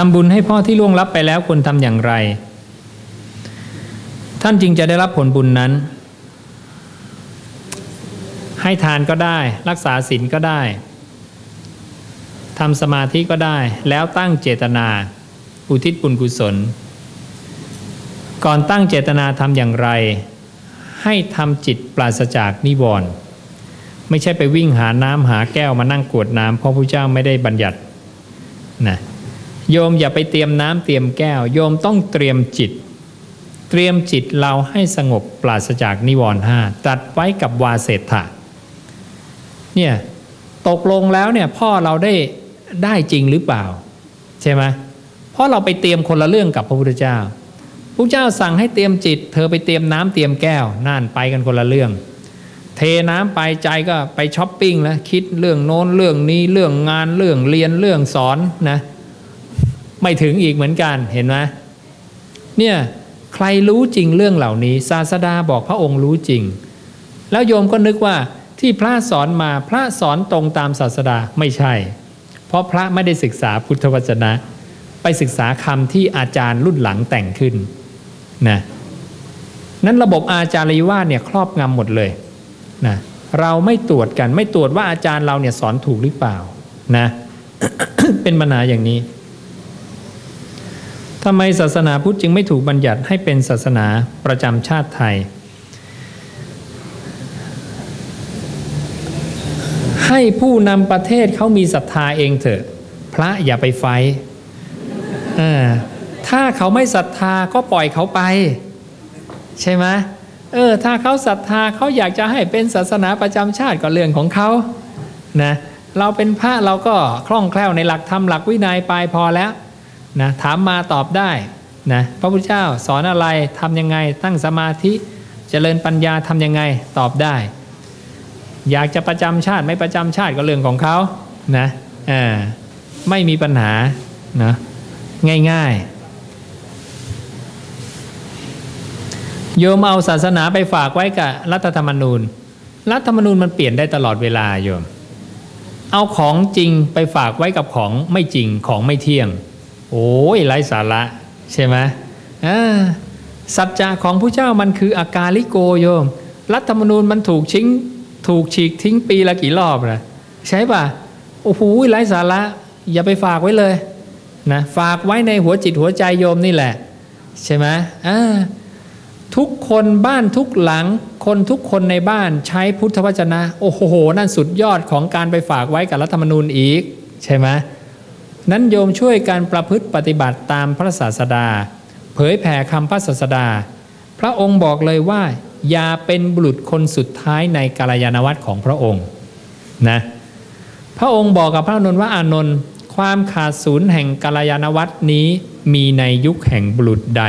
ทำบุญให้พ่อที่ล่วงลับไปแล้วควรทำอย่างไรท่านจึงจะได้รับผลบุญนั้นให้ทานก็ได้รักษาศีลก็ได้ทำสมาธิก็ได้แล้วตั้งเจตนาอุทิศบุญกุศลก่อนตั้งเจตนาทำอย่างไรให้ทำจิตปราศจากนิวรณ์ไม่ใช่ไปวิ่งหาน้ำหาแก้วมานั่งกรวดน้ำเพราะพระเจ้าไม่ได้บัญญัตินะโยมอย่าไปเตรียมน้ำเตรียมแก้วโยมต้องเตรียมจิตเราให้สงบปราศจากนิวรณ์5ตัดไว้กับวาเสถะเนี่ยตกลงแล้วเนี่ยพ่อเราได้จริงหรือเปล่าใช่ไหมเพราะเราไปเตรียมคนละเรื่องกับพระพุทธเจ้าพระเจ้าสั่งให้เตรียมจิตเธอไปเตรียมน้ำเตรียมแก้วนั่นไปกันคนละเรื่องเทน้ำไปใจก็ไปช้อปปิ้งแล้วคิดเรื่องโน้นเรื่องนี้เรื่องงานเรื่องเรียนเรื่องสอนนะไม่ถึงอีกเหมือนกันเห็นไหมเนี่ยใครรู้จริงเรื่องเหล่านี้ศาสดาบอกพระองค์รู้จริงแล้วโยมก็นึกว่าที่พระสอนมาพระสอนตรงตามศาสดาไม่ใช่เพราะพระไม่ได้ศึกษาพุทธวจนะไปศึกษาคำที่อาจารย์รุ่นหลังแต่งขึ้นนะนั้นระบบอาจารยวาทเนี่ยครอบงำหมดเลยนะเราไม่ตรวจกันไม่ตรวจว่าอาจารย์เราเนี่ยสอนถูกหรือเปล่านะ เป็นปัญหาอย่างนี้ทำไมศาสนาพุทธจึงไม่ถูกบัญญัติให้เป็นศาสนาประจำชาติไทยให้ผู้นำประเทศเขามีศรัทธาเองเถอะพระอย่าไปไฟถ้าเขาไม่ศรัทธาก็ปล่อยเขาไปใช่ไหมถ้าเขาศรัทธาเขาอยากจะให้เป็นศาสนาประจำชาติก็เรื่องของเขานะเราเป็นพระเราก็คล่องแคล่วในหลักธรรมหลักวินัยไปพอแล้วนะถามมาตอบได้นะพระพุทธเจ้าสอนอะไรทำยังไงตั้งสมาธิเจริญปัญญาทำยังไงตอบได้อยากจะประจำชาติไม่ประจำชาติก็เรื่องของเขานะไม่มีปัญหานะง่ายๆโยมเอาศาสนาไปฝากไว้กับรัฐธรรมนูญรัฐธรรมนูญมันเปลี่ยนได้ตลอดเวลาโยมเอาของจริงไปฝากไว้กับของไม่จริงของไม่เที่ยงโอ้ยไร้สาระใช่ไหมสัจจะของพระเจ้ามันคืออากาลิโกโยมรัฐธรรมนูญมันถูกฉีกทิ้งปีละกี่รอบนะใช่ป่ะโอ้โหไร้สาระอย่าไปฝากไว้เลยนะฝากไว้ในหัวจิตหัวใจโยมนี่แหละใช่ไหมทุกคนบ้านทุกหลังคนทุกคนในบ้านใช้พุทธวจนะโอ้โหนั่นสุดยอดของการไปฝากไว้กับรัฐธรรมนูญอีกใช่ไหมนั้นโยมช่วยการประพฤติปฏิบัติตามพระศาสดาเผยแผ่คำพระศาสดาพระองค์บอกเลยว่าอย่าเป็นบุรุษคนสุดท้ายในกาลยานวัตรของพระองค์นะพระองค์บอกกับพระอานนท์ว่าอานนท์ความขาดศูนย์แห่งกาลยานวัตรนี้มีในยุคแห่งบุรุษใด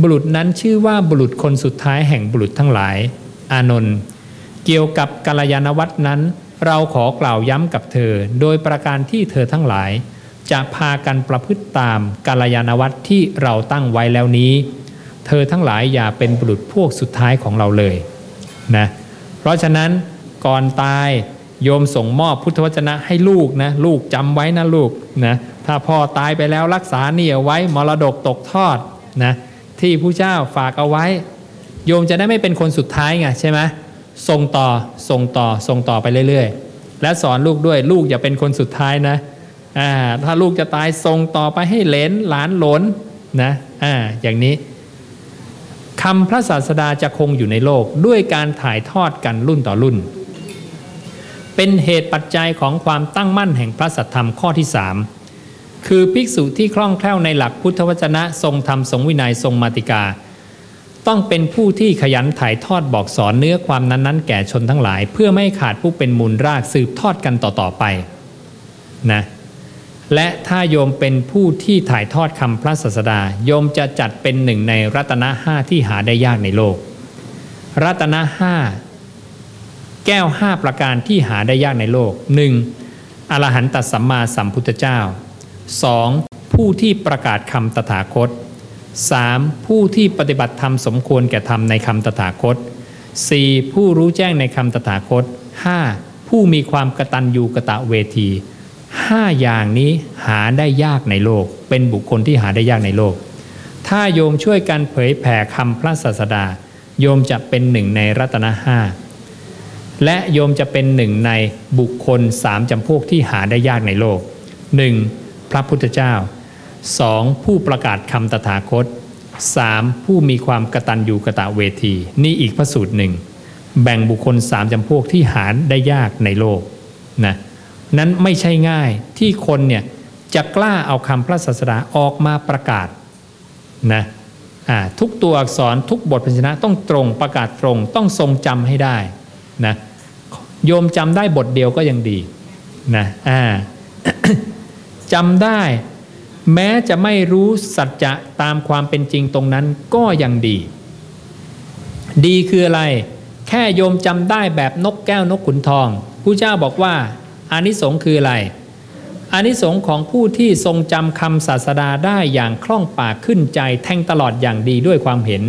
บุรุษนั้นชื่อว่าบุรุษคนสุดท้ายแห่งบุรุษทั้งหลายอานนท์เกี่ยวกับกาลยานวัตรนั้นเราขอกล่าวย้ำกับเธอโดยประการที่เธอทั้งหลายจะพากันประพฤติตามกาลยานวัตรที่เราตั้งไว้แล้วนี้เธอทั้งหลายอย่าเป็นบุรุษพวกสุดท้ายของเราเลยนะเพราะฉะนั้นก่อนตายโยมส่งมอบพุทธวจนะให้ลูกนะลูกจำไว้นะลูกนะถ้าพ่อตายไปแล้วรักษานี่เอาไว้มรดกตกทอดนะที่ผู้เจ้าฝากเอาไว้โยมจะได้ไม่เป็นคนสุดท้ายไงใช่ไหมส่งต่อไปเรื่อยๆและสอนลูกด้วยลูกอย่าเป็นคนสุดท้ายนะถ้าลูกจะตายส่งต่อไปให้เหลนหลานหลนนะอย่างนี้คำพระศาสดาจะคงอยู่ในโลกด้วยการถ่ายทอดกันรุ่นต่อรุ่นเป็นเหตุปัจจัยของความตั้งมั่นแห่งพระสัทธรรมข้อที่3คือภิกษุที่คล่องแคล่วในหลักพุทธวจนะทรงธรรมทรงวินัยทรงมาติกาต้องเป็นผู้ที่ขยันถ่ายทอดบอกสอนเนื้อความนั้นๆแก่ชนทั้งหลายเพื่อไม่ขาดผู้เป็นมูลรากสืบทอดกันต่อๆไปนะและถ้าโยมเป็นผู้ที่ถ่ายทอดคำพระศาสดาโยมจะจัดเป็นหนึ่งในรัตนะห้าที่หาได้ยากในโลกรัตนะห้าแก้วห้าประการที่หาได้ยากในโลก 1. อรหันตสัมมาสัมพุทธเจ้า 2. ผู้ที่ประกาศคำตถาคต 3. ผู้ที่ปฏิบัติธรรมสมควรแก่ธรรมในคำตถาคต 4. ผู้รู้แจ้งในคำตถาคต 5. ผู้มีความกตัญญูกตเวที5 อย่างนี้หาได้ยากในโลก เป็นบุคคลที่หาได้ยากในโลกถ้าโยมช่วยกันเผยแผ่คำพระศาสดาโยมจะเป็นหนึ่งในรัตนห้าและโยมจะเป็นหนึ่งในบุคคลสามจำพวกที่หาได้ยากในโลก 1. พระพุทธเจ้า 2. ผู้ประกาศคำตถาคต 3. ผู้มีความกตัญญูกตเวทีนี่อีกพระสูตรหนึ่งแบ่งบุคคลสามจำพวกที่หาได้ยากในโลกนะนั้นไม่ใช่ง่ายที่คนเนี่ยจะกล้าเอาคำพระศาสดาออกมาประกาศนะทุกตัวอักษรทุกบทพยัญชนะต้องตรงประกาศตรงต้องทรงจำให้ได้นะโยมจำได้บทเดียวก็ยังดีนะจำได้แม้จะไม่รู้สัจจะตามความเป็นจริงตรงนั้นก็ยังดีดีคืออะไรแค่โยมจำได้แบบนกแก้วนกขุนทองผู้เจ้าบอกว่าอานิสงส์คืออะไรอานิสงส์ของผู้ที่ทรงจำคำศาสดาได้อย่างคล่องปากขึ้นใจแทงตลอดอย่างดีด้วยความเห็น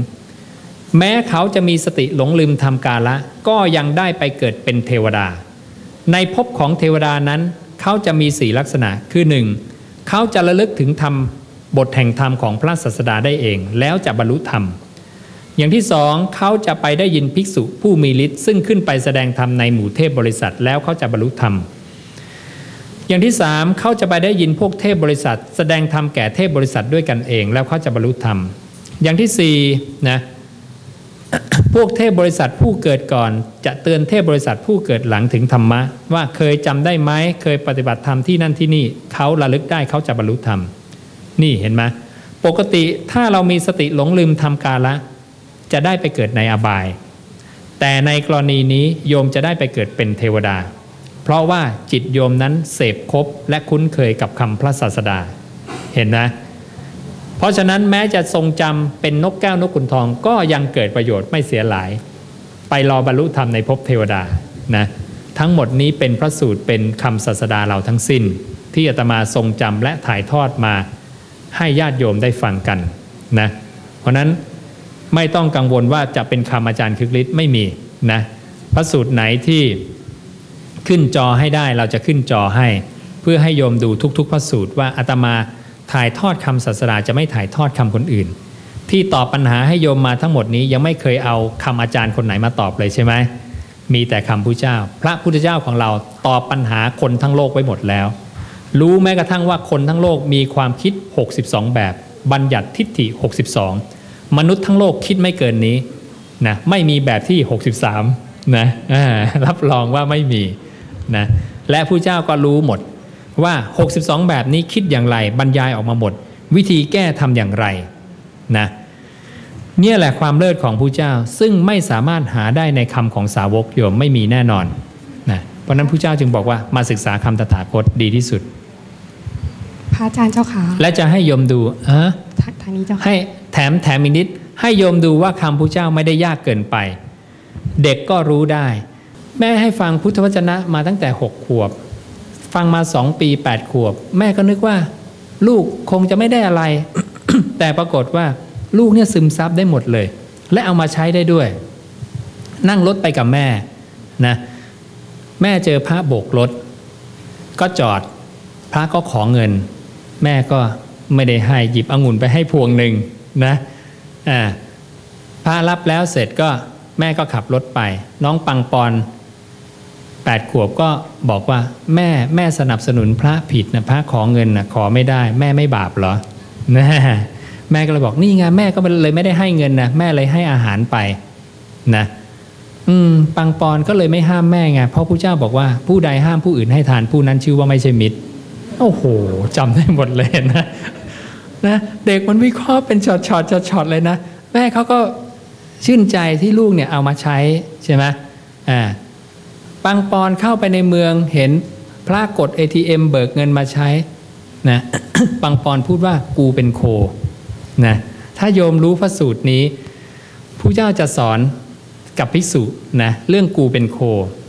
แม้เขาจะมีสติหลงลืมทำกาละก็ยังได้ไปเกิดเป็นเทวดาในภพของเทวดานั้นเขาจะมี4ลักษณะคือ1เขาจะระลึกถึงธรรมบทแห่งธรรมของพระศาสดาได้เองแล้วจะบรรลุธรรมอย่างที่2เขาจะไปได้ยินภิกษุผู้มีฤทธิ์ซึ่งขึ้นไปแสดงธรรมในหมู่เทพบริษัทแล้วเขาจะบรรลุธรรมอย่างที่3เขาจะไปได้ยินพวกเทพบริษัทแสดงธรรมแก่เทพบริษัทด้วยกันเองแล้วเขาจะบรรลุธรรมอย่างที่4นะ พวกเทพบริษัทผู้เกิดก่อนจะเตือนเทพบริษัทผู้เกิดหลังถึงธรรมะว่าเคยจำได้ไหมเคยปฏิบัติธรรมที่นั่นที่นี่เขาระลึกได้เขาจะบรรลุธรรมนี่เห็นไหมปกติถ้าเรามีสติหลงลืมทำกาละจะได้ไปเกิดในอบายแต่ในกรณีนี้โยมจะได้ไปเกิดเป็นเทวดาเพราะว่าจิตโยมนั้นเสพครบและคุ้นเคยกับคำพระศาสดาเห็นนะเพราะฉะนั้นแม้จะทรงจำเป็นนกแก้วนกขุนทองก็ยังเกิดประโยชน์ไม่เสียหลายไปรอบรรลุธรรมในภพเทวดานะทั้งหมดนี้เป็นพระสูตรเป็นคำศาสดาเราทั้งสิ้นที่อาตมาทรงจำและถ่ายทอดมาให้ญาติโยมได้ฟังกันนะเพราะนั้นไม่ต้องกังวลว่าจะเป็นคำอาจารย์คึกฤทธิ์ไม่มีนะพระสูตรไหนที่ขึ้นจอให้ได้เราจะขึ้นจอให้เพื่อให้โยมดูทุกๆพระสูตรว่าอาตมาถ่ายทอดคำศาสดาจะไม่ถ่ายทอดคำคนอื่นที่ตอบปัญหาให้โยมมาทั้งหมดนี้ยังไม่เคยเอาคำอาจารย์คนไหนมาตอบเลยใช่ไหมมีแต่คำพุทธเจ้าพระพุทธเจ้าของเราตอบปัญหาคนทั้งโลกไว้หมดแล้วรู้แม้กระทั่งว่าคนทั้งโลกมีความคิด62แบบบัญญัติทิฏฐิ62มนุษย์ทั้งโลกคิดไม่เกินนี้นะไม่มีแบบที่63นะรับรองว่าไม่มีนะและผู้เจ้าก็รู้หมดว่า62แบบนี้คิดอย่างไรบรรยายออกมาหมดวิธีแก้ทำอย่างไรนะเนี่ยแหละความเลิศของผู้เจ้าซึ่งไม่สามารถหาได้ในคำของสาวกโยมไม่มีแน่นอนนะเพราะนั้นผู้เจ้าจึงบอกว่ามาศึกษาคำตถาคตดีที่สุดพระอาจารย์เจ้าค่ะและจะให้โยมดูทางนี้เจ้าค่ะให้แถมอีกนิดให้โยมดูว่าคำพุทธเจ้าไม่ได้ยากเกินไปเด็กก็รู้ได้แม่ให้ฟังพุทธวจนะมาตั้งแต่6ขวบฟังมา2ปี8ขวบแม่ก็นึกว่าลูกคงจะไม่ได้อะไร แต่ปรากฏว่าลูกเนี่ยซึมซับได้หมดเลยและเอามาใช้ได้ด้วยนั่งรถไปกับแม่นะแม่เจอพระโบกรถก็จอดพระก็ขอเงินแม่ก็ไม่ได้ให้หยิบองุ่นไปให้พวงหนึ่งนะพระรับแล้วเสร็จก็แม่ก็ขับรถไปน้องปังปอน8ขวบก็บอกว่าแม่สนับสนุนพระผิดนะพระขอเงินนะขอไม่ได้แม่ไม่บาปเหรอนะแม่ก็เลยบอกนี่ไงแม่ก็เลยไม่ได้ให้เงินนะแม่เลยให้อาหารไปนะปังปอนก็เลยไม่ห้ามแม่ไงเพราะพระเจ้าบอกว่าผู้ใดห้ามผู้อื่นให้ทานผู้นั้นชื่อว่าไม่ใช่มิตรโอ้โหจำได้หมดเลยนะเด็กมันวิเคราะห์เป็นช็อตๆช็อตเลยนะแม่เขาก็ชื่นใจที่ลูกเนี่ยเอามาใช้ใช่ไหมปังปอนเข้าไปในเมืองเห็นพระกด ATM เบิกเงินมาใช้นะ ปังปอนพูดว่ากูเป็นโคนะถ้าโยมรู้พระสูตรนี้พระเจ้าจะสอนกับภิกษุนะเรื่องกูเป็นโค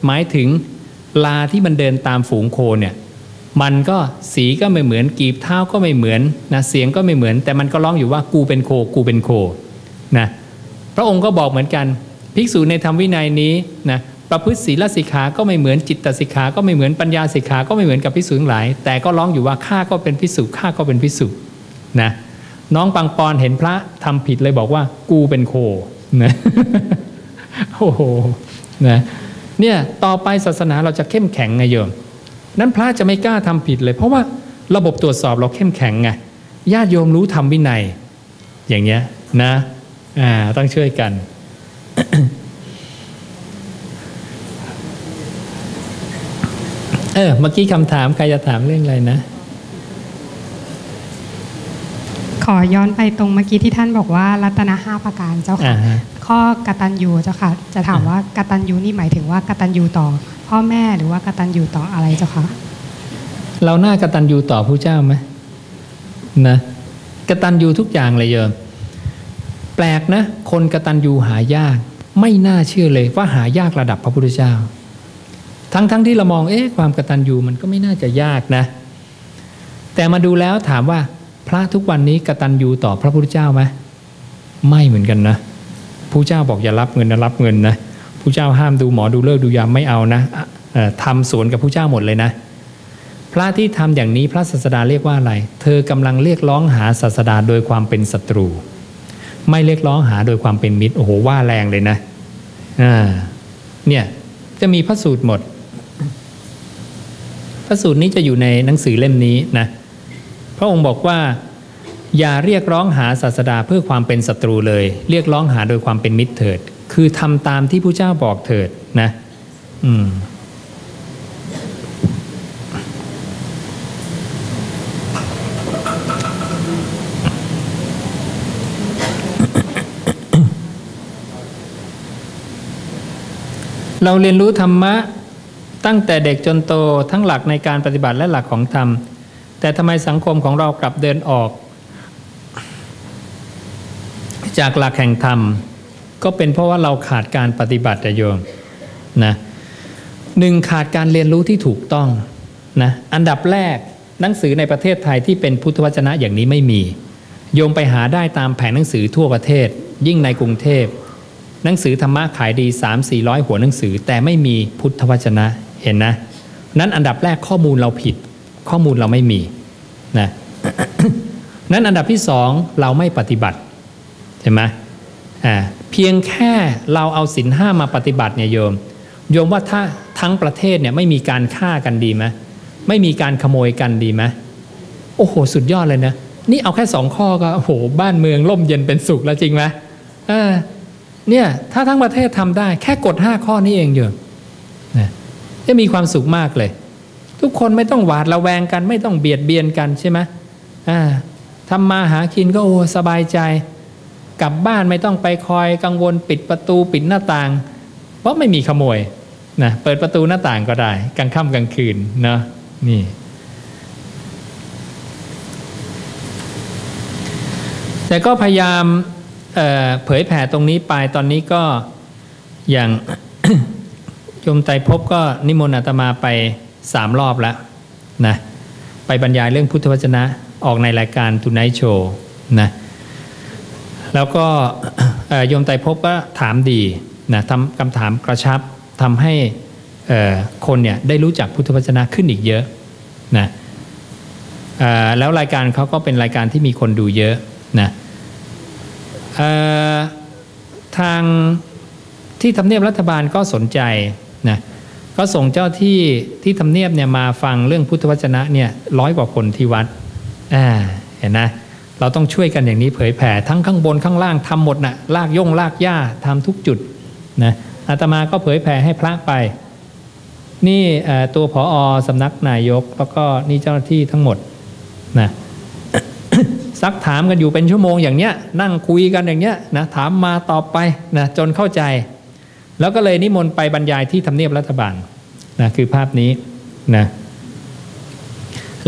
หมายถึงลาที่มันเดินตามฝูงโคเนี่ยมันก็สีก็ไม่เหมือนกีบเท้าก็ไม่เหมือนนะเสียงก็ไม่เหมือนแต่มันก็ร้องอยู่ว่ากูเป็นโคกูเป็นโคนะพระองค์ก็บอกเหมือนกันภิกษุในธรรมวินัยนี้นะประพฤติศีลสิกขาก็ไม่เหมือนจิตตสิกขาก็ไม่เหมือนปัญญาสิกขาก็ไม่เหมือนกับภิกษุทั้งหลายแต่ก็ร้องอยู่ว่าข้าก็เป็นภิกษุข้าก็เป็นภิกษุ นะน้องปังปอนเห็นพระทำผิดเลยบอกว่ากูเป็นโคนะโอ้โหนะเนี่ยต่อไปศาสนาเราจะเข้มแข็งไงโยมนั้นพระจะไม่กล้าทำผิดเลยเพราะว่าระบบตรวจสอบเราเข้มแข็งไงญาติโยมรู้ธรรมวินัยอย่างเงี้ยนะต้องช่วยกัน เมื่อกี้คำถามใครจะถามเรื่องอะไรนะขอย้อนไปตรงเมื่อกี้ที่ท่านบอกว่ารัตนะ5ประการเจ้าค่ะข้อกตัญญูเจ้าค่ะจะถามว่ากตัญญูนี่หมายถึงว่ากตัญญูต่อพ่อแม่หรือว่ากตัญญูต่ออะไรเจ้าค่ะเราหน้ากตัญญูต่อพระเจ้าไหมนะกตัญญูทุกอย่างเลยโยมแปลกนะคนกตัญญูหายากไม่น่าเชื่อเลยว่าหายากระดับพระพุทธเจ้าทั้งที่เรามองความกตัญญูมันก็ไม่น่าจะยากนะแต่มาดูแล้วถามว่าพระทุกวันนี้กตัญญูต่อพระพุทธเจ้าไหมไม่เหมือนกันนะพระเจ้าบอกอย่ารับเงินนะรับเงินนะพระเจ้าห้ามดูหมอดูเลิกดูยามไม่เอานะทำสวนกับพระเจ้าหมดเลยนะพระที่ทำอย่างนี้พระศาสดาเรียกว่าอะไรเธอกำลังเรียกร้องหาศาสดาโดยความเป็นศัตรูไม่เรียกร้องหาโดยความเป็นมิตรโอ้โหว่าแรงเลยนะเนี่ยจะมีพระสูตรหมดพระสูตรนี้จะอยู่ในหนังสือเล่มนี้นะพระองค์บอกว่าอย่าเรียกร้องหาศาสดาเพื่อความเป็นศัตรูเลยเรียกร้องหาโดยความเป็นมิตรเถิดคือทำตามที่พระเจ้าบอกเถิดนะเราเรียนรู้ธรรมะตั้งแต่เด็กจนโตทั้งหลักในการปฏิบัติและหลักของธรรมแต่ทำไมสังคมของเรากลับเดินออกจากหลักแห่งธรรมก็เป็นเพราะว่าเราขาดการปฏิบัติโยมนะขาดการเรียนรู้ที่ถูกต้องนะอันดับแรกหนังสือในประเทศไทยที่เป็นพุทธวจนะอย่างนี้ไม่มีโยมไปหาได้ตามแผงหนังสือทั่วประเทศยิ่งในกรุงเทพหนังสือธรรมะขายดี 300-400 หัวหนังสือแต่ไม่มีพุทธวจนะเห็นนะนั้นอันดับแรกข้อมูลเราผิดข้อมูลเราไม่มีนะนั้นอันดับที่สองเราไม่ปฏิบัติใช่ไหมเพียงแค่เราเอาศีลห้ามาปฏิบัติเนี่ยโยมว่าถ้าทั้งประเทศเนี่ยไม่มีการฆ่ากันดีไหมไม่มีการขโมยกันดีไหมโอ้โหสุดยอดเลยนะนี่เอาแค่2ข้อก็โอ้โหบ้านเมืองร่มเย็นเป็นสุขแล้วจริงไหมเนี่ยถ้าทั้งประเทศทำได้แค่กฎ5ข้อนี้เองโยมนะจะมีความสุขมากเลยทุกคนไม่ต้องหวาดระแวงกันไม่ต้องเบียดเบียนกันใช่ไหมทำมาหากินก็โอ้สบายใจกลับบ้านไม่ต้องไปคอยกังวลปิดประตูปิดหน้าต่างเพราะไม่มีขโมยนะเปิดประตูหน้าต่างก็ได้กลางค่ำกลางคืนเนาะนี่แต่ก็พยายามเผยแผ่ตรงนี้ไปตอนนี้ก็อย่าง โยมไตรภพก็นิมนต์อาตมาไป3รอบแล้วนะไปบรรยายเรื่องพุทธวจนะออกในรายการ Tonight Show นะแล้วก็โยมไตรภพก็ถามดีนะทำคำถามกระชับทำให้คนเนี่ยได้รู้จักพุทธวจนะขึ้นอีกเยอะนะแล้วรายการเขาก็เป็นรายการที่มีคนดูเยอะนะทางที่ทำเนียบรัฐบาลก็สนใจนะก็ส่งเจ้าที่ทำเนียบเนี่ยมาฟังเรื่องพุทธวจนะเนี่ย100 กว่าคนที่วัดเห็นนะเราต้องช่วยกันอย่างนี้เผยแผ่ทั้งข้างบนข้างล่างทำหมดนะลากย่งลากหญ้าทำทุกจุดนะอาตมาก็เผยแผ่ให้พระไปนี่ตัวผอ.สำนักนายกแล้วก็นี่เจ้าหน้าที่ทั้งหมดนะ ซักถามกันอยู่เป็นชั่วโมงอย่างเนี้ยนั่งคุยกันอย่างเนี้ยนะถามมาตอบไปนะจนเข้าใจแล้วก็เลยนิมนต์ไปบรรยายที่ทำเนียบรัฐบาลนะคือภาพนี้นะ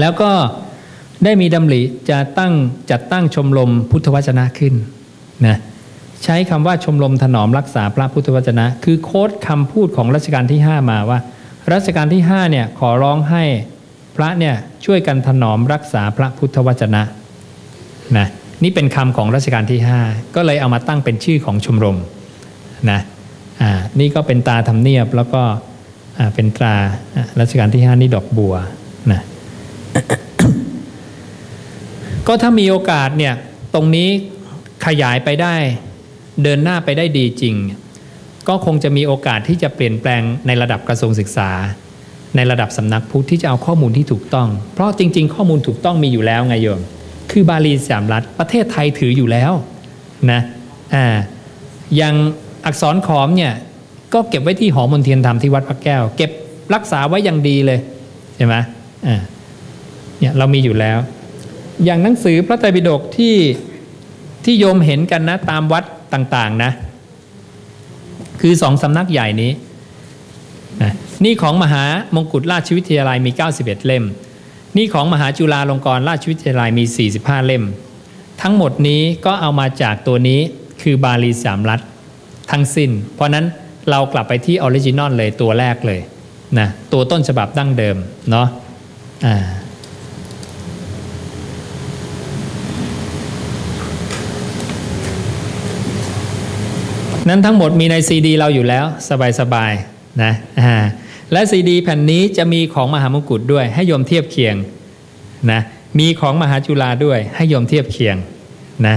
แล้วก็ได้มีดำริจะจัดตั้งชมรมพุทธวจนะขึ้นนะใช้คำว่าชมรมถนอมรักษาพระพุทธวจนะคือโค้ดคำพูดของรัชกาลที่5มาว่ารัชกาลที่5เนี่ยขอร้องให้พระเนี่ยช่วยกันถนอมรักษาพระพุทธวจนะนะนี่เป็นคำของรัชกาลที่5ก็เลยเอามาตั้งเป็นชื่อของชมรมนะนี่ก็เป็นตาทำเนียบแล้วก็เป็นตรารัชกาลที่5นี่ดอกบัวนะ ก็ถ้ามีโอกาสเนี่ยตรงนี้ขยายไปได้เดินหน้าไปได้ดีจริงก็คงจะมีโอกาสที่จะเปลี่ยนแปลงในระดับกระทรวงศึกษาในระดับสำนักพุทธที่จะเอาข้อมูลที่ถูกต้องเพราะจริงๆข้อมูลถูกต้องมีอยู่แล้วไงโยมคือบาลีสามรัตน์ประเทศไทยถืออยู่แล้วนะอย่างอักษรขอมเนี่ยก็เก็บไว้ที่หอมนเทียนธรรมที่วัดพระแก้วเก็บรักษาไว้อย่างดีเลยใช่ไหมเนี่ยเรามีอยู่แล้วอย่างหนังสือพระไตรปิฎกที่โยมเห็นกันนะตามวัดต่างๆนะคือสองสำนักใหญ่นี้นี่ของมหามงกุฎราชวิทยาลัยมี91เล่มนี่ของมหาจุฬาลงกรณราชวิทยาลัยมี45เล่มทั้งหมดนี้ก็เอามาจากตัวนี้คือบาลีสามรัตน์ทั้งสิ้นเพราะนั้นเรากลับไปที่ออริจินอลเลยตัวแรกเลยนะตัวต้นฉบับดั้งเดิมเนาะนั้นทั้งหมดมีในซีดีเราอยู่แล้วสบายๆนะและซีดีแผ่นนี้จะมีของมหามงกุฎด้วยให้โยมเทียบเคียงนะมีของมหาจุฬาด้วยให้โยมเทียบเคียงนะ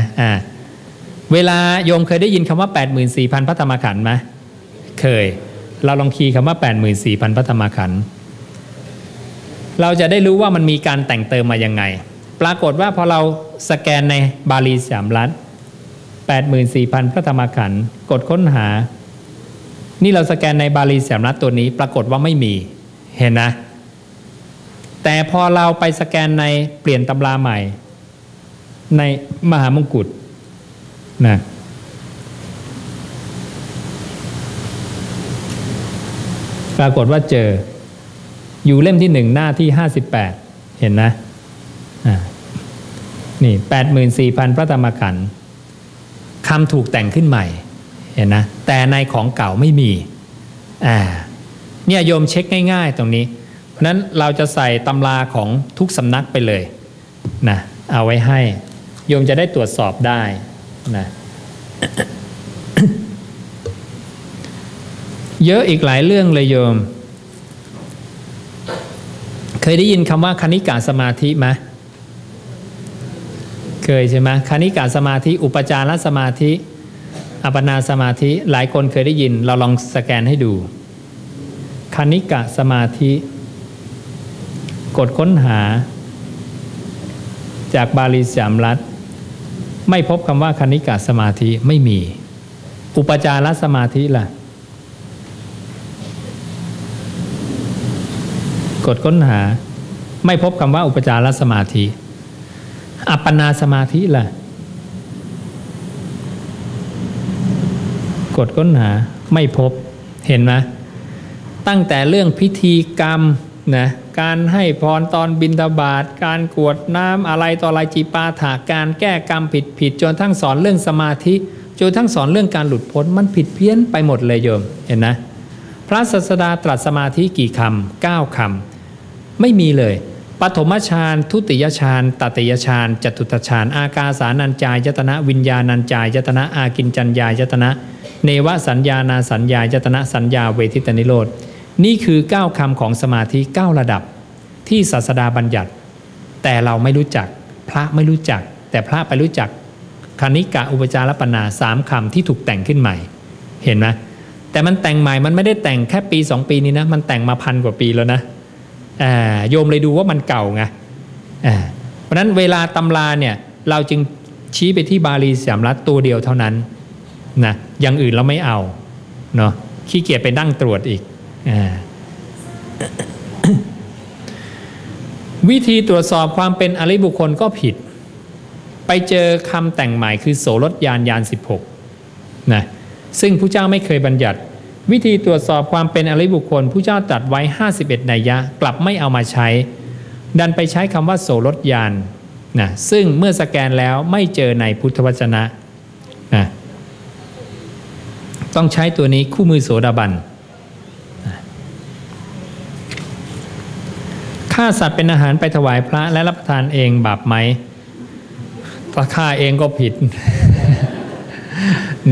เวลาโยมเคยได้ยินคำว่า 84,000 พระธรรมขันธ์ไหมเคยเราลองคีย์คำว่า 84,000 พระธรรมขันธ์เราจะได้รู้ว่ามันมีการแต่งเติมมายังไงปรากฏว่าพอเราสแกนในบาลีสามรัตน์ 84,000 พระธรรมขันธ์กดค้นหานี่เราสแกนในบาลีสามรัตน์ตัวนี้ปรากฏว่าไม่มีเห็นนะแต่พอเราไปสแกนในเปลี่ยนตำราใหม่ในมหามงกุฎนะปรากฏว่าเจออยู่เล่มที่1หน้าที่58เห็นนะนี่ 84,000 พระธรรมขันธ์คำถูกแต่งขึ้นใหม่เห็นนะแต่ในของเก่าไม่มีเนี่ยโยมเช็คง่ายๆตรงนี้เพราะนั้นเราจะใส่ตำราของทุกสำนักไปเลยนะเอาไว้ให้โยมจะได้ตรวจสอบได้นะ เยอะอีกหลายเรื่องเลยโยมเคยได้ยินคำว่าคณิกะสมาธิไหมเคยใช่ไหมคณิกะสมาธิอุปจารสมาธิอัปปนาสมาธิหลายคนเคยได้ยินเราลองสแกนให้ดูคณิกะสมาธิกดค้นหาจากบาลีสามรัตน์ไม่พบคำว่าคณิกะสมาธิไม่มีอุปจารสมาธิล่ะกดค้นหาไม่พบคำว่าอุปจารสมาธิอัปปนาสมาธิล่ะกดค้นหาไม่พบเห็นไหมตั้งแต่เรื่องพิธีกรรมนะการให้พรตอนบิณฑบาตการกรวดน้ำอะไรต่ออะไรจิปาถะการแก้กรรมผิดจนทั้งสอนเรื่องสมาธิจนทั้งสอนเรื่องการหลุดพ้นมันผิดเพี้ยนไปหมดเลยโยมเห็นนะพระศาสดาตรัสสมาธิกี่คำ9คำไม่มีเลยปฐมฌานทุติยฌานตติยฌานจตุตฌานอากาสานัญจายตนะวิญญาณัญจายตนะอากิญจัญญายตนะเนวสัญญานาสัญญายตนะสัญญาเวทิตนิโรธนี่คือ9คำของสมาธิ9ระดับที่ศาสดาบัญญัติแต่เราไม่รู้จักพระไม่รู้จักแต่พระไปรู้จักคณิกะอุปจารปนา3คำที่ถูกแต่งขึ้นใหม่เห็นไหมแต่มันแต่งใหม่มันไม่ได้แต่งแค่ปี2ปีนี้นะมันแต่งมา1,000 กว่าปีแล้วนะโยมเลยดูว่ามันเก่าไงเพราะฉะนั้นเวลาตำราเนี่ยเราจึงชี้ไปที่บาลีสามรัตน์ตัวเดียวเท่านั้นนะอย่างอื่นเราไม่เอาเนาะขี้เกียจไปนั่งตรวจอีกวิธีตรวจสอบความเป็นอริยบุคคลก็ผิดไปเจอคำแต่งใหม่คือโสรถญาณ16นะซึ่งพระเจ้าไม่เคยบัญญัติวิธีตรวจสอบความเป็นอริยบุคคลพระเจ้าตรัสไว้51นัยยะกลับไม่เอามาใช้ดันไปใช้คำว่าโสรถญาณนะซึ่งเมื่อสแกนแล้วไม่เจอในพุทธวจนะนะต้องใช้ตัวนี้คู่มือโสดาบันฆ่าสัตว์เป็นอาหารไปถวายพระและรับประทานเองบาปไหมถ้าฆ่าเองก็ผิด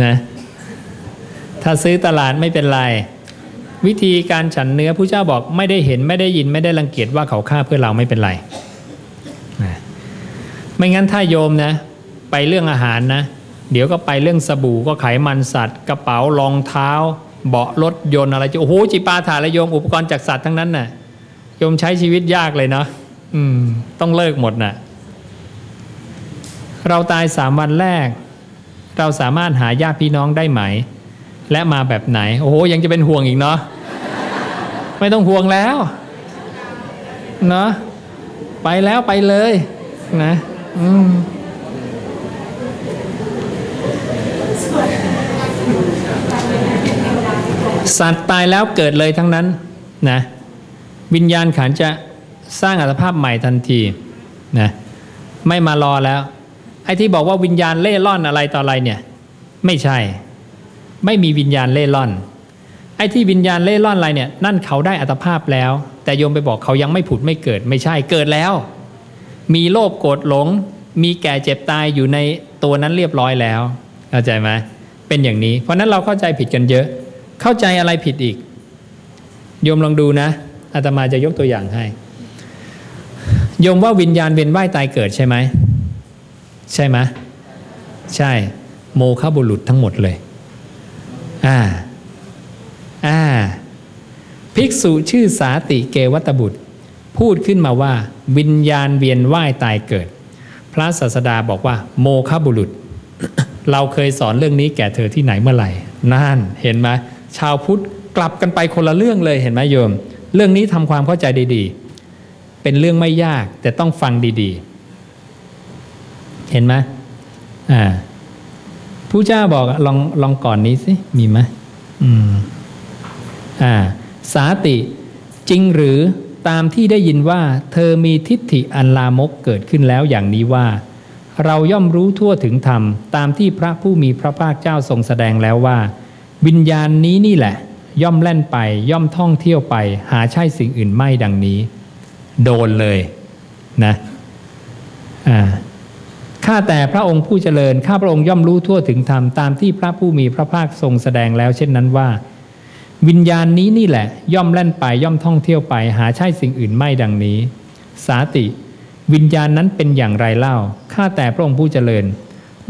นะถ้าซื้อตลาดไม่เป็นไรวิธีการฉันเนื้อผู้เจ้าบอกไม่ได้เห็นไม่ได้ยินไม่ได้รังเกียจว่าเขาฆ่าเพื่อเราไม่เป็นไร ไม่งั้นถ้าโยมนะไปเรื่องอาหารนะเดี๋ยวก็ไปเรื่องสบู่ก็ไขมันสัตว์กระเป๋ารองเท้าเบาะรถยนต์อะไรจะโอ้โหจิปาถะและโยมอุปกรณ์จากสัตว์ทั้งนั้นน่ะโยมใช้ชีวิตยากเลยเนาะต้องเลิกหมดน่ะเราตาย3วันแรกเราสามารถหาญาติพี่น้องได้ไหมและมาแบบไหนโอ้โหยังจะเป็นห่วงอีกเนาะ ไม่ต้องห่วงแล้วเนาะไปแล้วไปเลยนะสัตว์ตายแล้วเกิดเลยทั้งนั้นนะวิญญาณขันธ์จะสร้างอัตภาพใหม่ทันทีนะไม่มารอแล้วไอ้ที่บอกว่าวิญญาณเล่ร่อนอะไรต่ออะไรเนี่ยไม่ใช่ไม่มีวิญญาณเล่ร่อนไอ้ที่วิญญาณเล่ร่อนอะไรเนี่ยนั่นเขาได้อัตภาพแล้วแต่โยมไปบอกเขายังไม่ผุดไม่เกิดไม่ใช่เกิดแล้วมีโลภโกรธหลงมีแก่เจ็บตายอยู่ในตัวนั้นเรียบร้อยแล้วเข้าใจไหมเป็นอย่างนี้เพราะนั้นเราเข้าใจผิดกันเยอะเข้าใจอะไรผิดอีกโยมลองดูนะอาตมาจะยกตัวอย่างให้โยมว่าวิญญาณเวียนว่ายตายเกิดใช่ไหมใช่ไหมใช่โมฆะบุรุษทั้งหมดเลยภิกษุชื่อสาติเกวัตบุตรพูดขึ้นมาว่าวิญญาณเวียนว่ายตายเกิดพระศาสดาบอกว่าโมฆะบุรุษ เราเคยสอนเรื่องนี้แก่เธอที่ไหนเมื่อไหร่นั่นเห็นไหมชาวพุทธกลับกันไปคนละเรื่องเลยเห็นไหมโยมเรื่องนี้ทำความเข้าใจดีๆเป็นเรื่องไม่ยากแต่ต้องฟังดีๆเห็นไหมผู้เจ้าบอกลองก่อนนี้สิมีไหมสาติจริงหรือตามที่ได้ยินว่าเธอมีทิฏฐิอันลามกเกิดขึ้นแล้วอย่างนี้ว่าเราย่อมรู้ทั่วถึงธรรมตามที่พระผู้มีพระภาคเจ้าทรงแสดงแล้วว่าวิญญาณนี้นี่แหละย่อมแล่นไปย่อมท่องเที่ยวไปหาใช่สิ่งอื่นไม่ดังนี้โดนเลยนะข้าแต่พระองค์ผู้เจริญข้าพระองค์ย่อมรู้ทั่วถึงธรรมตามที่พระผู้มีพระภาคทรงแสดงแล้วเช่นนั้นว่าวิญญาณนี้นี่แหละย่อมแล่นไปย่อมท่องเที่ยวไปหาใช่สิ่งอื่นไม่ดังนี้สาติวิญญาณนั้นเป็นอย่างไรเล่าข้าแต่พระองค์ผู้เจริญ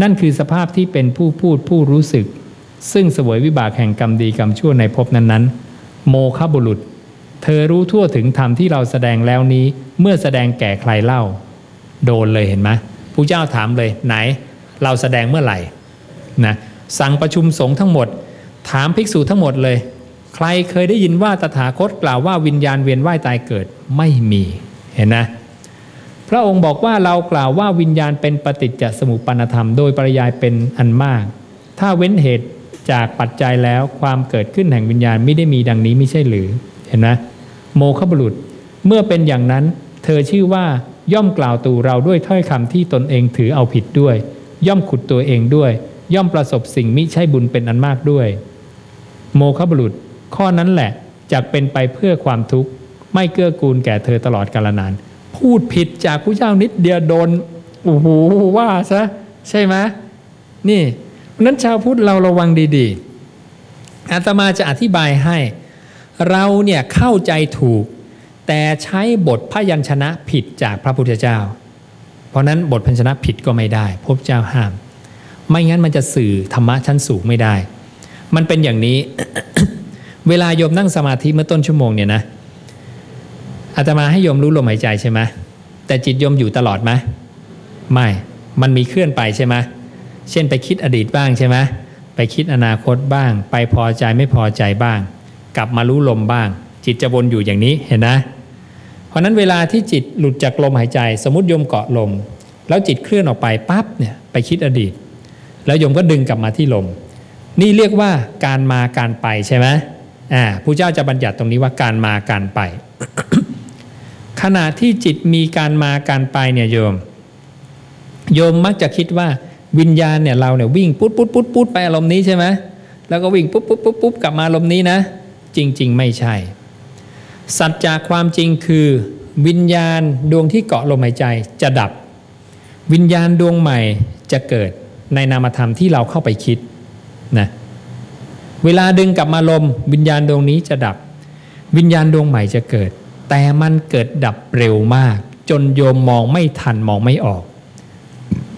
นั่นคือสภาพที่เป็นผู้พูดผู้รู้สึกซึ่งเสวยวิบากแห่งกรรมดีกรรมชั่วในภพนั้นโมฆะบุรุษเธอรู้ทั่วถึงธรรมที่เราแสดงแล้วนี้เมื่อแสดงแก่ใครเล่าโดนเลยเห็นไหมพระเจ้าถามเลยไหนเราแสดงเมื่อไหร่นะสั่งประชุมสงฆ์ทั้งหมดถามภิกษุทั้งหมดเลยใครเคยได้ยินว่าตถาคตกล่าวว่าวิญญาณเวียนว่ายตายเกิดไม่มีเห็นนะพระองค์บอกว่าเรากล่าวว่าวิญญาณเป็นปฏิจจสมุปปนธรรมโดยปริยายเป็นอันมากถ้าเว้นเหตุจากปัจจัยแล้วความเกิดขึ้นแห่งวิญญาณไม่ได้มีดังนี้ไม่ใช่หรือเห็นนะโมฆะบุรุษเมื่อเป็นอย่างนั้นเธอชื่อว่าย่อมกล่าวตู่เราด้วยถ้อยคำที่ตนเองถือเอาผิดด้วยย่อมขุดตัวเองด้วยย่อมประสบสิ่งมิใช่บุญเป็นอันมากด้วยโมฆะบุรุษข้อนั้นแหละจักเป็นไปเพื่อความทุกข์ไม่เกื้อกูลแก่เธอตลอดกาลนานพูดผิดจากผู้เจ้านิดเดียวโดนโอ้โหว่าซะใช่ไหมนี่นั้นชาวพุทธเราระวังดีๆอาตมาจะอธิบายให้เราเนี่ยเข้าใจถูกแต่ใช้บทพยัญชนะผิดจากพระพุทธเจ้าเพราะนั้นบทพยัญชนะผิดก็ไม่ได้พระพุทธเจ้าห้ามไม่งั้นมันจะสื่อธรรมะชั้นสูงไม่ได้มันเป็นอย่างนี้ เวลาโยมนั่งสมาธิเมื่อต้นชั่วโมงเนี่ยนะอาตมาให้โยมรู้ลมหายใจใช่ไหมแต่จิตโยมอยู่ตลอดไหมไม่มันมีเคลื่อนไปใช่ไหมเช่นไปคิดอดีตบ้างใช่ไหมไปคิดอนาคตบ้างไปพอใจไม่พอใจบ้างกลับมารู้ลมบ้างจิตจะวนอยู่อย่างนี้เห็นนะเพราะนั้นเวลาที่จิตหลุดจากลมหายใจสมมติโยมเกาะลมแล้วจิตเคลื่อนออกไปปั๊บเนี่ยไปคิดอดีตแล้วโยมก็ดึงกลับมาที่ลมนี่เรียกว่าการมาการไปใช่ไหมผู้เจ้าจะบัญญัติตรงนี้ว่าการมาการไป ขณะที่จิตมีการมาการไปเนี่ยโยมมักจะคิดว่าวิญญาณเนี่ยเราเนี่ยวิ่งปุ๊ดปุ๊ดปุ๊ดปุ๊ดไปอารมณ์นี้ใช่ไหมแล้วก็วิ่งปุ๊บปุ๊บปุ๊บปุ๊บกลับมาอารมณ์นี้นะจริงๆไม่ใช่สัจจะความจริงคือวิญญาณดวงที่เกาะลมหายใจจะดับวิญญาณดวงใหม่จะเกิดในนามธรรมที่เราเข้าไปคิดนะเวลาดึงกลับมาลมวิญญาณดวงนี้จะดับวิญญาณดวงใหม่จะเกิดแต่มันเกิดดับเร็วมากจนโยมมองไม่ทันมองไม่ออก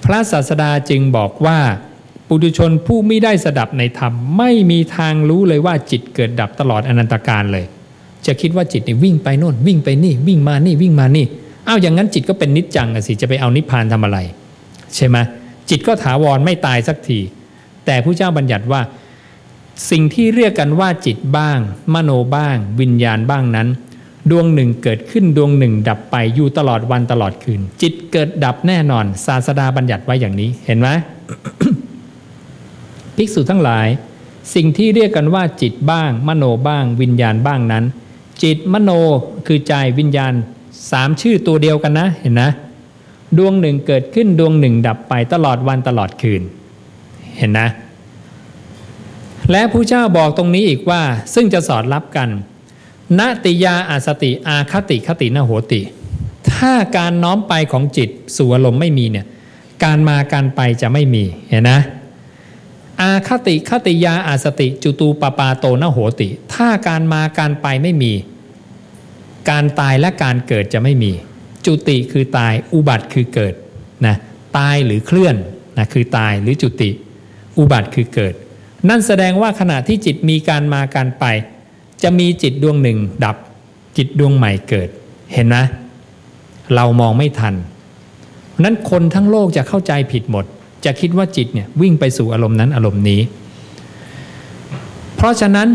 พระศาสดาจึงบอกว่าปุถุชนผู้ไม่ได้สดับในธรรมไม่มีทางรู้เลยว่าจิตเกิดดับตลอดอนันตกาลเลยจะคิดว่าจิตนี่วิ่งไปโน่นวิ่งไปนี่วิ่งมานี่วิ่งมานี่อ้าวอย่างนั้นจิตก็เป็นนิจจังสิจะไปเอานิพพานทำอะไรใช่ไหมจิตก็ถาวรไม่ตายสักทีแต่พระเจ้าบัญญัติว่าสิ่งที่เรียกกันว่าจิตบ้างมโนบ้างวิญญาณบ้างนั้นดวงหนึ่งเกิดขึ้นดวงหนึ่งดับไปอยู่ตลอดวันตลอดคืนจิตเกิดดับแน่นอนศาสดาบัญญัติไว้อย่างนี้เห็นไหม ภิกษุทั้งหลายสิ่งที่เรียกกันว่าจิตบ้างมโนบ้างวิญญาณบ้างนั้นจิตมโนคือใจวิญญาณสามชื่อตัวเดียวกันนะเห็นนะดวงหนึ่งเกิดขึ้นดวงหนึ่งดับไปตลอดวันตลอดคืนเห็นนะและพระเจ้าบอกตรงนี้อีกว่าซึ่งจะสอดรับกันนติยาอาสติอาคติคตินโหติถ้าการน้อมไปของจิตสู่อารมณ์ไม่มีเนี่ยการมาการไปจะไม่มีเห็นนะอาคติคติยาอาสติจุตูปปาโตนโหติถ้าการมาการไปไม่มีการตายและการเกิดจะไม่มีจุติคือตายอุบัติคือเกิดนะตายหรือเคลื่อนนะคือตายหรือจุติอุบัติคือเกิดนั่นแสดงว่าขณะที่จิตมีการมาการไปจะมีจิตดวงหนึ่งดับจิตดวงใหม่เกิดเห็นนะเรามองไม่ทันนั้นคนทั้งโลกจะเข้าใจผิดหมดจะคิดว่าจิตเนี่ยวิ่งไปสู่อารมณ์นั้นอารมณ์นี้เพราะฉะนั้น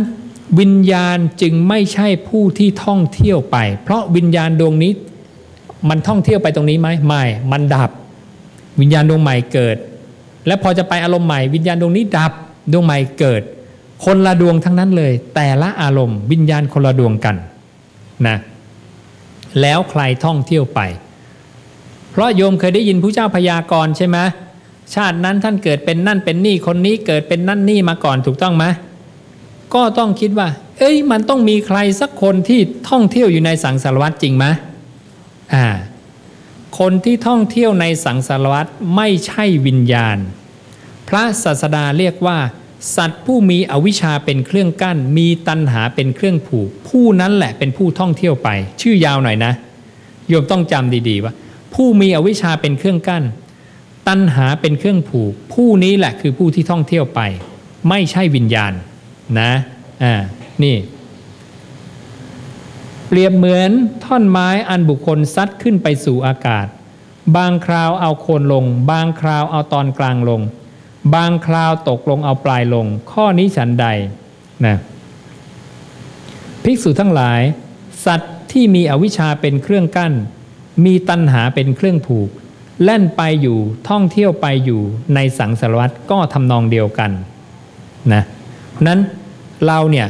วิญญาณจึงไม่ใช่ผู้ที่ท่องเที่ยวไปเพราะวิญญาณดวงนี้มันท่องเที่ยวไปตรงนี้ไหมไม่มันดับวิญญาณดวงใหม่เกิดและพอจะไปอารมณ์ใหม่วิญญาณดวงนี้ดับดวงใหม่เกิดคนละดวงทั้งนั้นเลยแต่ละอารมณ์วิญญาณคนละดวงกันนะแล้วใครท่องเที่ยวไปเพราะโยมเคยได้ยินพระเจ้าพยากรณ์ใช่ไหมชาตินั้นท่านเกิดเป็นนั่นเป็นนี่คนนี้เกิดเป็นนั่นนี่มาก่อนถูกต้องไหมก็ต้องคิดว่าเอ้ยมันต้องมีใครสักคนที่ท่องเที่ยวอยู่ในสังสารวัฏจริงไหมคนที่ท่องเที่ยวในสังสารวัฏไม่ใช่วิญญาณพระศาสดาเรียกว่าสัตว์ผู้มีอวิชชาเป็นเครื่องกั้นมีตัณหาเป็นเครื่องผูกผู้นั้นแหละเป็นผู้ท่องเที่ยวไปชื่อยาวหน่อยนะโยมต้องจำดีๆว่าผู้มีอวิชชาเป็นเครื่องกั้นตัณหาเป็นเครื่องผูกผู้นี้แหละคือผู้ที่ท่องเที่ยวไปไม่ใช่วิญญาณนะนี่เปรียบเหมือนท่อนไม้อันบุคคลซัดขึ้นไปสู่อากาศบางคราวเอาโคนลงบางคราวเอาตอนกลางลงบางคราวตกลงเอาปลายลงข้อนี้ฉันใดนะภิกษุทั้งหลายสัตว์ที่มีอวิชชาเป็นเครื่องกั้นมีตัณหาเป็นเครื่องผูกแล่นไปอยู่ท่องเที่ยวไปอยู่ในสังสารวัฏก็ทำนองเดียวกันนะนั้นเราเนี่ย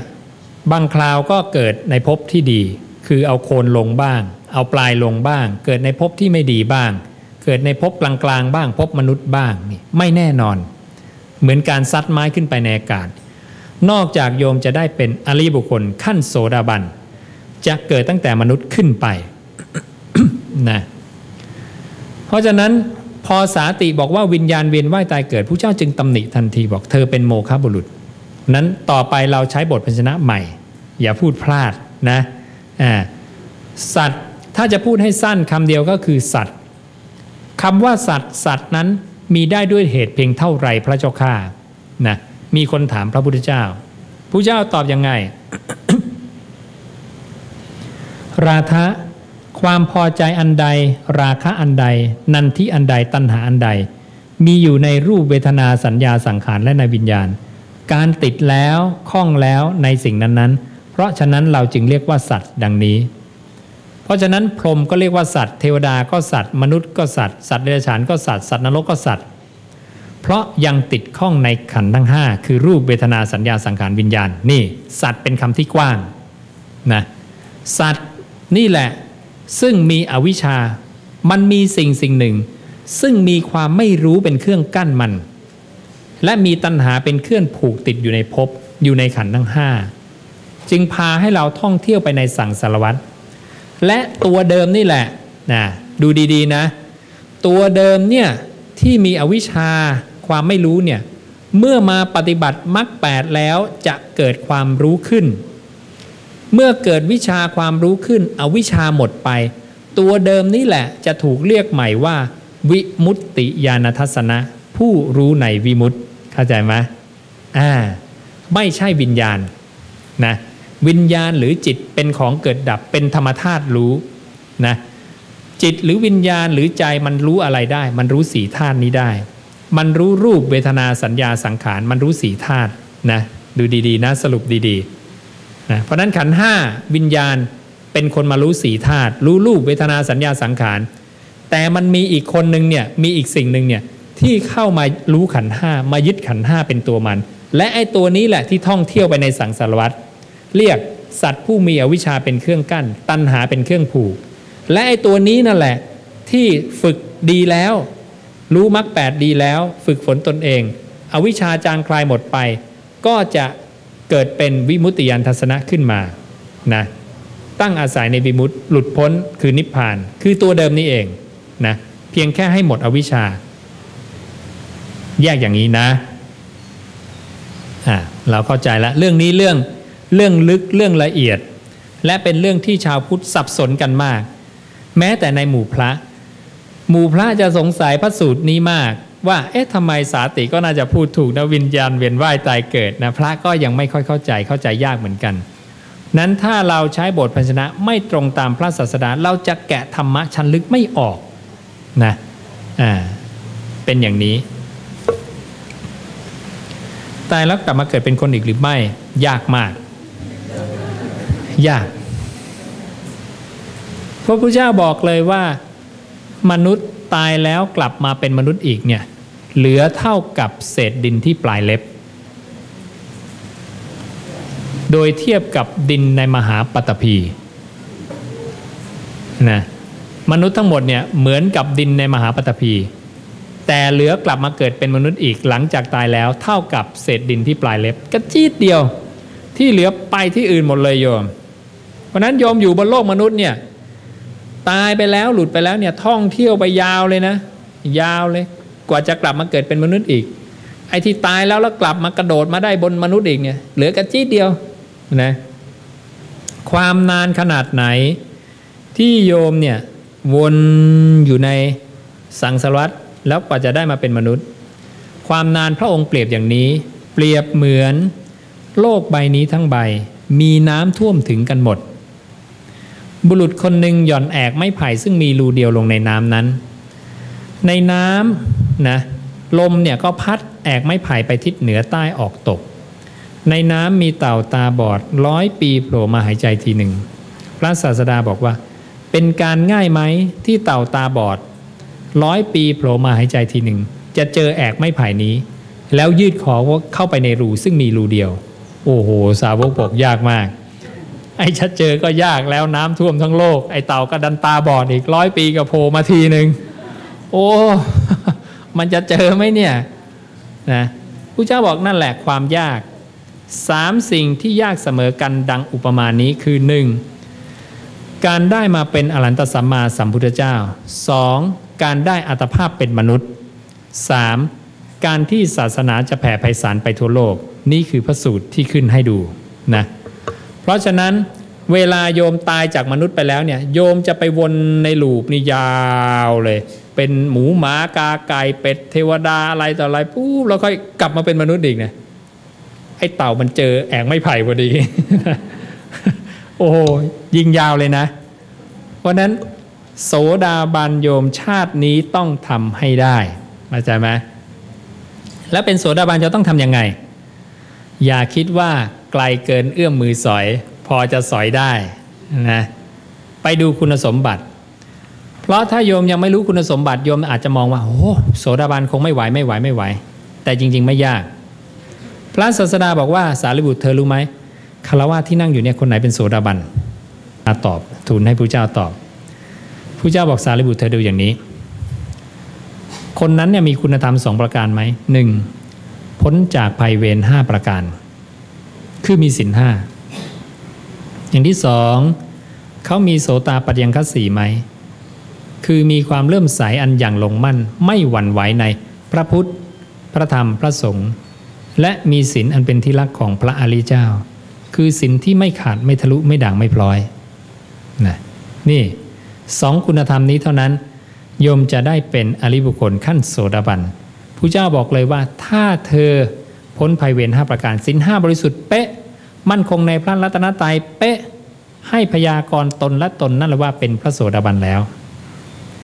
บางคราวก็เกิดในภพที่ดีคือเอาโคนลงบ้างเอาปลายลงบ้างเกิดในภพที่ไม่ดีบ้างเกิดในภพกลางๆบ้างภพมนุษย์บ้างนี่ไม่แน่นอนเหมือนการซัดไม้ขึ้นไปในอากาศนอกจากโยมจะได้เป็นอริยบุคคลขั้นโสดาบันจะเกิดตั้งแต่มนุษย์ขึ้นไป นะเพราะฉะนั้นพอสาติบอกว่าวิญญาณเวียนว่ายตายเกิดผู้เจ้าจึงตำหนิทันทีบอกเธอเป็นโมฆะบุรุษนั้นต่อไปเราใช้บทพยัญชนะใหม่อย่าพูดพลาดนะสัตว์ถ้าจะพูดให้สั้นคำเดียวก็คือสัตว์คำว่าสัตว์นั้นมีได้ด้วยเหตุเพียงเท่าไรพระเจ้าข้านะมีคนถามพระพุทธเจ้าพระเจ้าตอบยังไง ราธะความพอใจอันใดราคะอันใดนันทิอันใดตัณหาอันใดมีอยู่ในรูปเวทนาสัญญาสังขารและในวิญญาณการติดแล้วข้องแล้วในสิ่งนั้นๆเพราะฉะนั้นเราจึงเรียกว่าสัตว์ดังนี้เพราะฉะนั้นพรหมก็เรียกว่าสัตว์เทวดาก็สัตว์มนุษย์ก็สัตว์สัตว์เดรัจฉานก็สัตว์สัตว์นรกก็สัตว์เพราะยังติดข้องในขันธ์ทั้ง5คือรูปเวทนาสัญญาสังขารวิญญาณนี่สัตว์เป็นคำที่กว้างนะสัตว์นี่แหละซึ่งมีอวิชชามันมีสิ่งหนึ่งซึ่งมีความไม่รู้เป็นเครื่องกั้นมันและมีตัณหาเป็นเครื่องผูกติดอยู่ในภพอยู่ในขันธ์ทั้ง5จึงพาให้เราท่องเที่ยวไปในสังสารวัฏและตัวเดิมนี่แหละนะดูดีๆนะตัวเดิมเนี่ยที่มีอวิชชาความไม่รู้เนี่ยเมื่อมาปฏิบัติมรรค8แล้วจะเกิดความรู้ขึ้นเมื่อเกิดวิชาความรู้ขึ้นอวิชชาหมดไปตัวเดิมนี่แหละจะถูกเรียกใหม่ว่า วิมุตติญาณทัศนะผู้รู้ในวิมุตติเข้าใจไหมไม่ใช่วิญญาณนะวิญญาณหรือจิตเป็นของเกิดดับเป็นธรรมธาตุรู้นะจิตหรือวิญญาณหรือใจมันรู้อะไรได้มันรู้สี่ธาตุนี้ได้มันรู้รูปเวทนาสัญญาสังขารมันรู้สี่ธาตุนะดูดีๆนะสรุปดีๆนะเพราะนั้นขันธ์ห้าวิญญาณเป็นคนมารู้สี่ธาตุรู้รูปเวทนาสัญญาสังขารแต่มันมีอีกคนนึงเนี่ยมีอีกสิ่งนึงเนี่ยที่เข้ามารู้ขันธ์ห้ามายึดขันธ์ห้าเป็นตัวมันและไอ้ตัวนี้แหละที่ท่องเที่ยวไปในสังสารวัฏเรียกสัตว์ผู้มีอวิชชาเป็นเครื่องกั้นตัณหาเป็นเครื่องผูกและไอ้ตัวนี้นั่นแหละที่ฝึกดีแล้วรู้มรรคแปดดีแล้วฝึกฝนตนเองอวิชชาจางคลายหมดไปก็จะเกิดเป็นวิมุตติญาณทัศนะขึ้นมานะตั้งอาศัยในวิมุตติหลุดพ้นคือนิพพานคือตัวเดิมนี่เองนะเพียงแค่ให้หมดอวิชชาแยกอย่างนี้นะเราเข้าใจแล้วเรื่องนี้เรื่องลึกเรื่องละเอียดและเป็นเรื่องที่ชาวพุทธสับสนกันมากแม้แต่ในหมู่พระจะสงสัยพระสูตรนี้มากว่าเอ๊ะทำไมสาติก็น่าจะพูดถูกนะวิญญาณเวียนว่ายตายเกิดนะพระก็ยังไม่ค่อยเข้าใจยากเหมือนกันนั้นถ้าเราใช้บทพยัญชนะไม่ตรงตามพระศาสดาเราจะแกะธรรมะชั้นลึกไม่ออกนะเป็นอย่างนี้ตายแล้วกลับมาเกิดเป็นคนอีกหรือไม่ยากมากยากพระพุทธเจ้าบอกเลยว่ามนุษย์ตายแล้วกลับมาเป็นมนุษย์อีกเนี่ยเหลือเท่ากับเศษดินที่ปลายเล็บโดยเทียบกับดินในมหาปฐพีนะมนุษย์ทั้งหมดเนี่ยเหมือนกับดินในมหาปฐพีแต่เหลือกลับมาเกิดเป็นมนุษย์อีกหลังจากตายแล้วเท่ากับเศษดินที่ปลายเล็บกระจีดเดียวที่เหลือไปที่อื่นหมดเลยโยมเพราะนั้นโยมอยู่บนโลกมนุษย์เนี่ยตายไปแล้วหลุดไปแล้วเนี่ยท่องเที่ยวไปยาวเลยนะยาวเลยกว่าจะกลับมาเกิดเป็นมนุษย์อีกไอ้ที่ตายแล้วแล้วกลับมากระโดดมาได้บนมนุษย์อีกเนี่ยเหลือกระจีดเดียวนะความนานขนาดไหนที่โยมเนี่ยวนอยู่ในสังสารวัฏแล้วกว่าจะได้มาเป็นมนุษย์ความนานพระองค์เปรียบอย่างนี้เปรียบเหมือนโลกใบนี้ทั้งใบมีน้ำท่วมถึงกันหมดบุรุษคนหนึ่งหย่อนแอกไม้ไผ่ซึ่งมีรูเดียวลงในน้ำนั้นในน้ำนะลมเนี่ยก็พัดแอกไม้ไผ่ไปทิศเหนือใต้ออกตกในน้ำมีเต่าตาบอด100 ปีโผล่มาหายใจทีหนึ่งพระศาสดาบอกว่าเป็นการง่ายไหมที่เต่าตาบอด100 ปีโผล่มาหายใจทีหนึ่งจะเจอแอกไม้ไผ่นี้แล้วยืดคอเข้าไปในรูซึ่งมีรูเดียวโอ้โหสาวกบอกยากมากไอ้ชัดเจอก็ยากแล้วน้ำท่วมทั้งโลกไอ้เต่าก็ดันตาบอดอีก100 ปีก็โผล่มาทีหนึ่งโอ้มันจะเจอไหมเนี่ยนะพุทธเจ้าบอกนั่นแหละความยาก3สิ่งที่ยากเสมอกันดังอุปมานี้คือ 1. การได้มาเป็นอรหันตสัมมาสัมพุทธเจ้า 2. การได้อัตภาพเป็นมนุษย์ 3. การที่ศาสนาจะแผ่ไพศาลไปทั่วโลกนี่คือพระสูตรที่ขึ้นให้ดูนะเพราะฉะนั้นเวลาโยมตายจากมนุษย์ไปแล้วเนี่ยโยมจะไปวนในลูปนี่ยาวเลยเป็นหมูหมากาไก่เป็ดเทวดาอะไรต่ออะไรปุ๊บแล้วค่อยกลับมาเป็นมนุษย์อีกนะไอ้เต่ามันเจอแอกไม้ไผ่พอดี โอ้โหยิงยาวเลยนะเพราะนั้นโสดาบันโยมชาตินี้ต้องทำให้ได้เข้าใจไหมแล้วเป็นโสดาบันจะต้องทำยังไงอย่าคิดว่าไกลเกินเอื้อมมือสอยพอจะสอยได้นะไปดูคุณสมบัติเพราะถ้าโยมยังไม่รู้คุณสมบัติโยมอาจจะมองว่าโอ้โสดาบันคงไม่ไหวแต่จริงๆไม่ยากพระศาสดาบอกว่าสารีบุตรเธอรู้ไหมฆราวาสที่นั่งอยู่เนี่ยคนไหนเป็นโสดาบันตอบทูลให้พระเจ้าตอบพระเจ้าบอกสารีบุตรเธอดูอย่างนี้คนนั้นเนี่ยมีคุณธรรม2ประการไหม 1. พ้นจากภัยเวร5ประการคือมีศีล5อย่างที่2เขามีโสตาปัฏยังคสีไหมคือมีความเลื่อมใสอันอย่างลงมั่นไม่หวั่นไหวในพระพุทธพระธรรมพระสงฆ์และมีศีลอันเป็นที่รักของพระอริยเจ้าคือศีลที่ไม่ขาดไม่ทะลุไม่ด่างไม่พลอยนะนี่2คุณธรรมนี้เท่านั้น โยมจะได้เป็นอริยบุคคลขั้นโสดาบันพระเจ้าบอกเลยว่าถ้าเธอพ้นภัยเวร5ประการศีล5บริสุทธิ์เป๊ะมั่นคงในพระรัตนตรัยเป๊ะให้พยากรณ์ตนและตนนั่นแหละว่าเป็นพระโสดาบันแล้ว